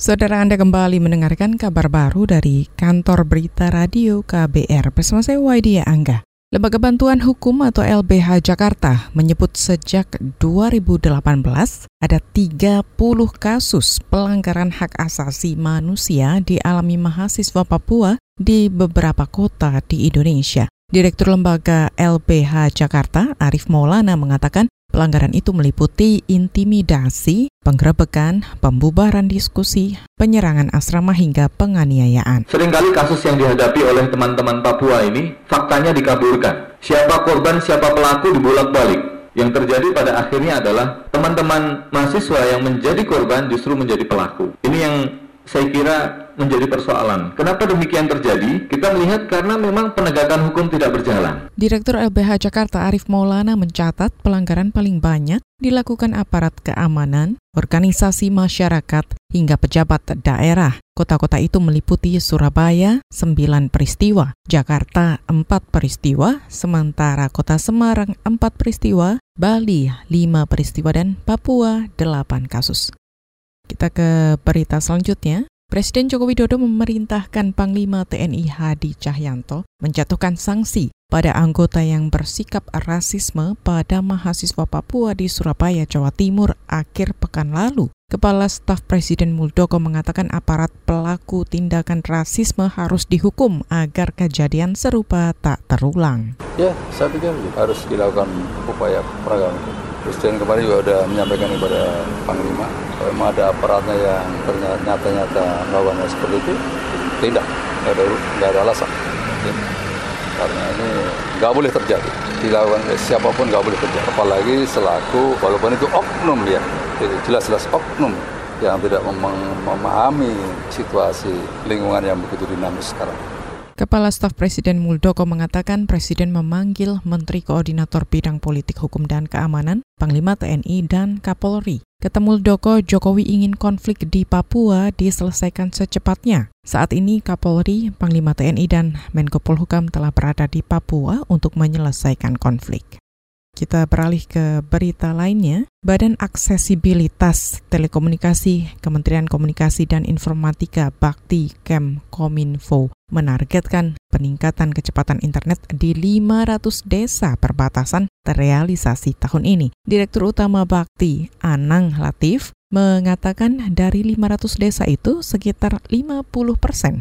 Saudara, Anda kembali mendengarkan kabar baru dari kantor berita radio KBR bersama saya Widya Angga. Lembaga Bantuan Hukum atau LBH Jakarta menyebut sejak 2018 ada 30 kasus pelanggaran hak asasi manusia dialami mahasiswa Papua di beberapa kota di Indonesia. Direktur Lembaga LBH Jakarta, Arif Maulana, mengatakan pelanggaran itu meliputi intimidasi, penggerebekan, pembubaran diskusi, penyerangan asrama hingga penganiayaan. Seringkali kasus yang dihadapi oleh teman-teman Papua ini faktanya dikabulkan. Siapa korban, siapa pelaku dibolak-balik. Yang terjadi pada akhirnya adalah teman-teman mahasiswa yang menjadi korban justru menjadi pelaku. Ini yang saya kira menjadi persoalan. Kenapa demikian terjadi? Kita melihat karena memang penegakan hukum tidak berjalan. Direktur LBH Jakarta Arif Maulana mencatat pelanggaran paling banyak dilakukan aparat keamanan, organisasi masyarakat, hingga pejabat daerah. Kota-kota itu meliputi Surabaya 9 peristiwa, Jakarta 4 peristiwa, sementara kota Semarang 4 peristiwa, Bali 5 peristiwa, dan Papua 8 kasus. Kita ke berita selanjutnya. Presiden Joko Widodo memerintahkan Panglima TNI Hadi Cahyanto menjatuhkan sanksi pada anggota yang bersikap rasisme pada mahasiswa Papua di Surabaya, Jawa Timur akhir pekan lalu. Kepala Staf Presiden Muldoko mengatakan aparat pelaku tindakan rasisme harus dihukum agar kejadian serupa tak terulang. Ya, saya pikir harus dilakukan upaya penegakan hukum. Presiden kemarin juga sudah menyampaikan kepada Panglima, kalau memang ada aparatnya yang ternyata lawannya seperti itu, tidak, nggak ada alasan. Karena ini nggak boleh terjadi, dilawan siapapun nggak boleh terjadi. Apalagi selaku, walaupun itu oknum dia, jelas-jelas oknum yang tidak memahami situasi lingkungan yang begitu dinamis sekarang. Kepala Staf Presiden Muldoko mengatakan Presiden memanggil Menteri Koordinator Bidang Politik Hukum dan Keamanan, Panglima TNI, dan Kapolri. Kata Muldoko, Jokowi ingin konflik di Papua diselesaikan secepatnya. Saat ini Kapolri, Panglima TNI, dan Menko Polhukam telah berada di Papua untuk menyelesaikan konflik. Kita beralih ke berita lainnya. Badan Aksesibilitas Telekomunikasi, Kementerian Komunikasi dan Informatika, Bakti Kemkominfo menargetkan peningkatan kecepatan internet di 500 desa perbatasan terrealisasi tahun ini. Direktur Utama Bakti, Anang Latif, mengatakan dari 500 desa itu sekitar 50%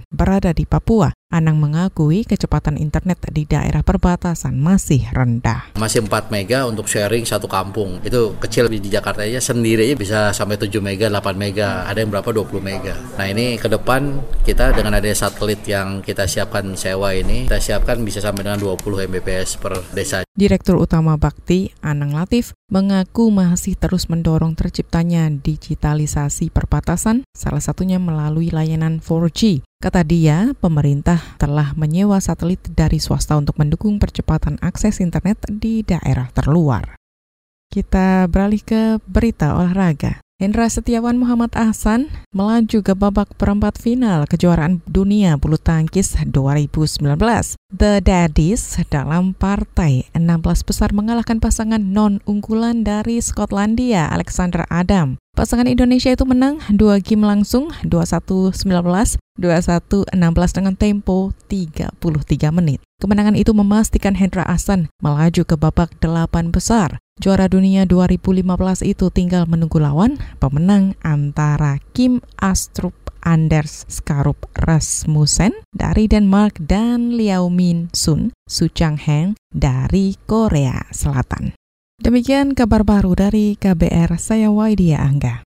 berada di Papua. Anang mengakui kecepatan internet di daerah perbatasan masih rendah. Masih 4 mega untuk sharing satu kampung. Itu kecil di Jakarta aja sendiri bisa sampai 7 mega, 8 mega, ada yang berapa 20 mega. Nah, ini ke depan kita dengan adanya satelit yang kita siapkan sewa ini, kita siapkan bisa sampai dengan 20 Mbps per desa. Direktur Utama Bakti, Anang Latif, mengaku masih terus mendorong terciptanya digitalisasi perbatasan, salah satunya melalui layanan 4G. Kata dia, pemerintah telah menyewa satelit dari swasta untuk mendukung percepatan akses internet di daerah terluar. Kita beralih ke berita olahraga. Hendra Setiawan Muhammad Ahsan melaju ke babak perempat final kejuaraan dunia bulu tangkis 2019. The Daddies dalam partai 16 besar mengalahkan pasangan non-unggulan dari Skotlandia, Alexandra Adam. Pasangan Indonesia itu menang 2 game langsung 21-19, 21-16 dengan tempo 33 menit. Kemenangan itu memastikan Hendra Ahsan melaju ke babak 8 besar. Juara dunia 2015 itu tinggal menunggu lawan pemenang antara Kim Astrup Anders Skarup Rasmussen dari Denmark dan Liao Min Sun Su Changheng dari Korea Selatan. Demikian kabar baru dari KBR, saya Widya Angga.